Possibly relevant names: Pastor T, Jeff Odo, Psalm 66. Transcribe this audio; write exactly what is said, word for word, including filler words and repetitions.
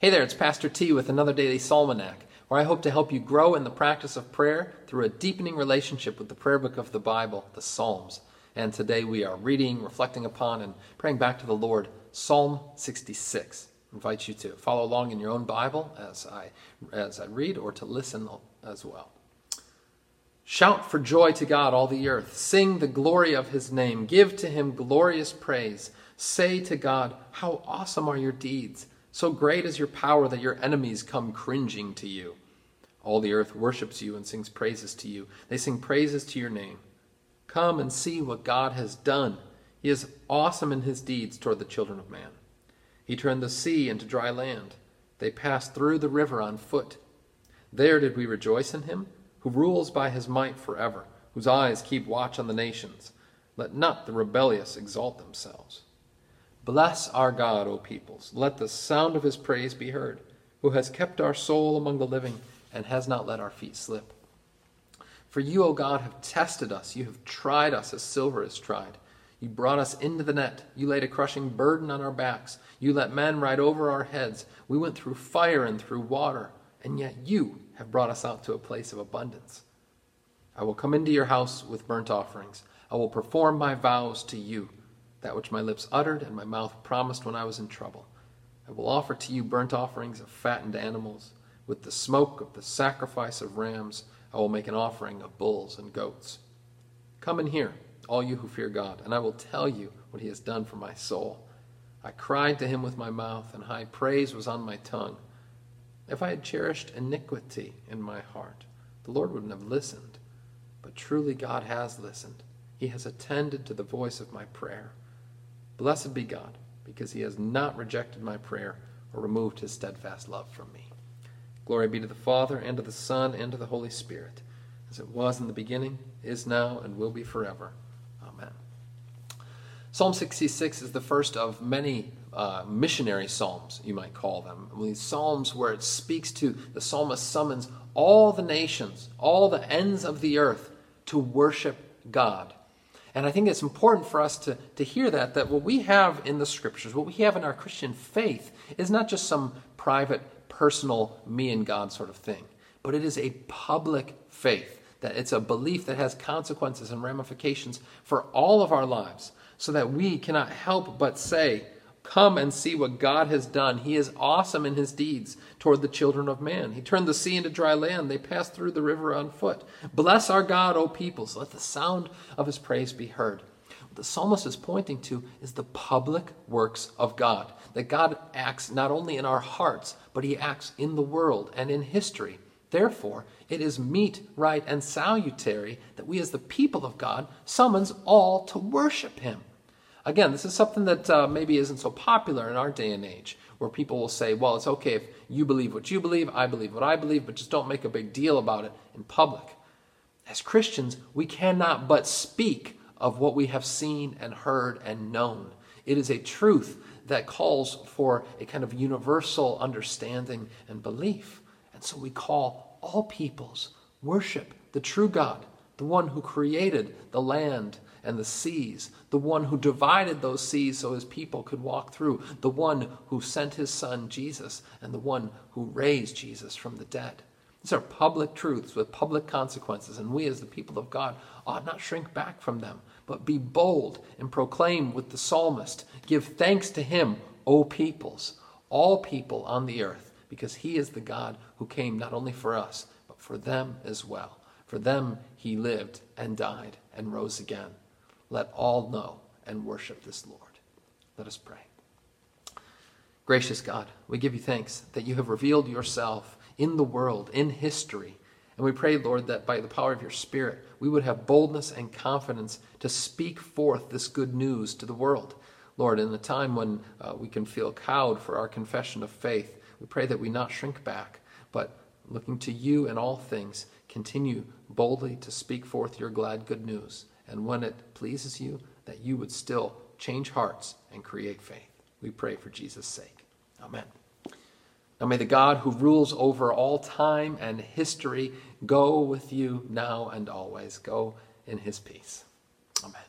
Hey there, it's Pastor T with another Daily Psalmanac, where I hope to help you grow in the practice of prayer through a deepening relationship with the prayer book of the Bible, the Psalms. And today we are reading, reflecting upon, and praying back to the Lord, Psalm sixty-six. I invite you to follow along in your own Bible as I, as I read, or to listen as well. Shout for joy to God, all the earth. Sing the glory of his name. Give to him glorious praise. Say to God, how awesome are your deeds. So great is your power that your enemies come cringing to you. All the earth worships you and sings praises to you. They sing praises to your name. Come and see what God has done. He is awesome in his deeds toward the children of man. He turned the sea into dry land. They passed through the river on foot. There did we rejoice in him, who rules by his might forever, whose eyes keep watch on the nations. Let not the rebellious exalt themselves. Bless our God, O peoples. Let the sound of his praise be heard, who has kept our soul among the living and has not let our feet slip. For you, O God, have tested us. You have tried us as silver is tried. You brought us into the net. You laid a crushing burden on our backs. You let men ride over our heads. We went through fire and through water, and yet you have brought us out to a place of abundance. I will come into your house with burnt offerings. I will perform my vows to you. That which my lips uttered and my mouth promised when I was in trouble. I will offer to you burnt offerings of fattened animals. With the smoke of the sacrifice of rams, I will make an offering of bulls and goats. Come and hear, all you who fear God, and I will tell you what he has done for my soul. I cried to him with my mouth, and high praise was on my tongue. If I had cherished iniquity in my heart, the Lord wouldn't have listened. But truly God has listened. He has attended to the voice of my prayer. Blessed be God, because he has not rejected my prayer or removed his steadfast love from me. Glory be to the Father, and to the Son, and to the Holy Spirit, as it was in the beginning, is now, and will be forever. Amen. Psalm sixty-six is the first of many uh, missionary psalms, you might call them. These psalms where it speaks to, the psalmist summons all the nations, all the ends of the earth, to worship God. And I think it's important for us to, to hear that, that what we have in the Scriptures, what we have in our Christian faith, is not just some private, personal, me and God sort of thing, but it is a public faith, that it's a belief that has consequences and ramifications for all of our lives, so that we cannot help but say, come and see what God has done. He is awesome in his deeds toward the children of man. He turned the sea into dry land. They passed through the river on foot. Bless our God, O peoples. Let the sound of his praise be heard. What the psalmist is pointing to is the public works of God, that God acts not only in our hearts, but he acts in the world and in history. Therefore, it is meet, right, and salutary that we as the people of God summons all to worship him. Again, this is something that uh, maybe isn't so popular in our day and age, where people will say, well, it's okay if you believe what you believe, I believe what I believe, but just don't make a big deal about it in public. As Christians, we cannot but speak of what we have seen and heard and known. It is a truth that calls for a kind of universal understanding and belief. And so we call all peoples worship the true God, the one who created the land and the seas, the one who divided those seas so his people could walk through, the one who sent his son Jesus, and the one who raised Jesus from the dead. These are public truths with public consequences, and we as the people of God ought not shrink back from them, but be bold and proclaim with the psalmist, give thanks to him, O peoples, all people on the earth, because he is the God who came not only for us, but for them as well. For them he lived and died and rose again. Let all know and worship this Lord. Let us pray. Gracious God, we give you thanks that you have revealed yourself in the world, in history. And we pray, Lord, that by the power of your Spirit, we would have boldness and confidence to speak forth this good news to the world. Lord, in a time when uh, we can feel cowed for our confession of faith, we pray that we not shrink back, but looking to you in all things, continue boldly to speak forth your glad good news. And when it pleases you, that you would still change hearts and create faith. We pray for Jesus' sake. Amen. Now may the God who rules over all time and history go with you now and always. Go in his peace. Amen.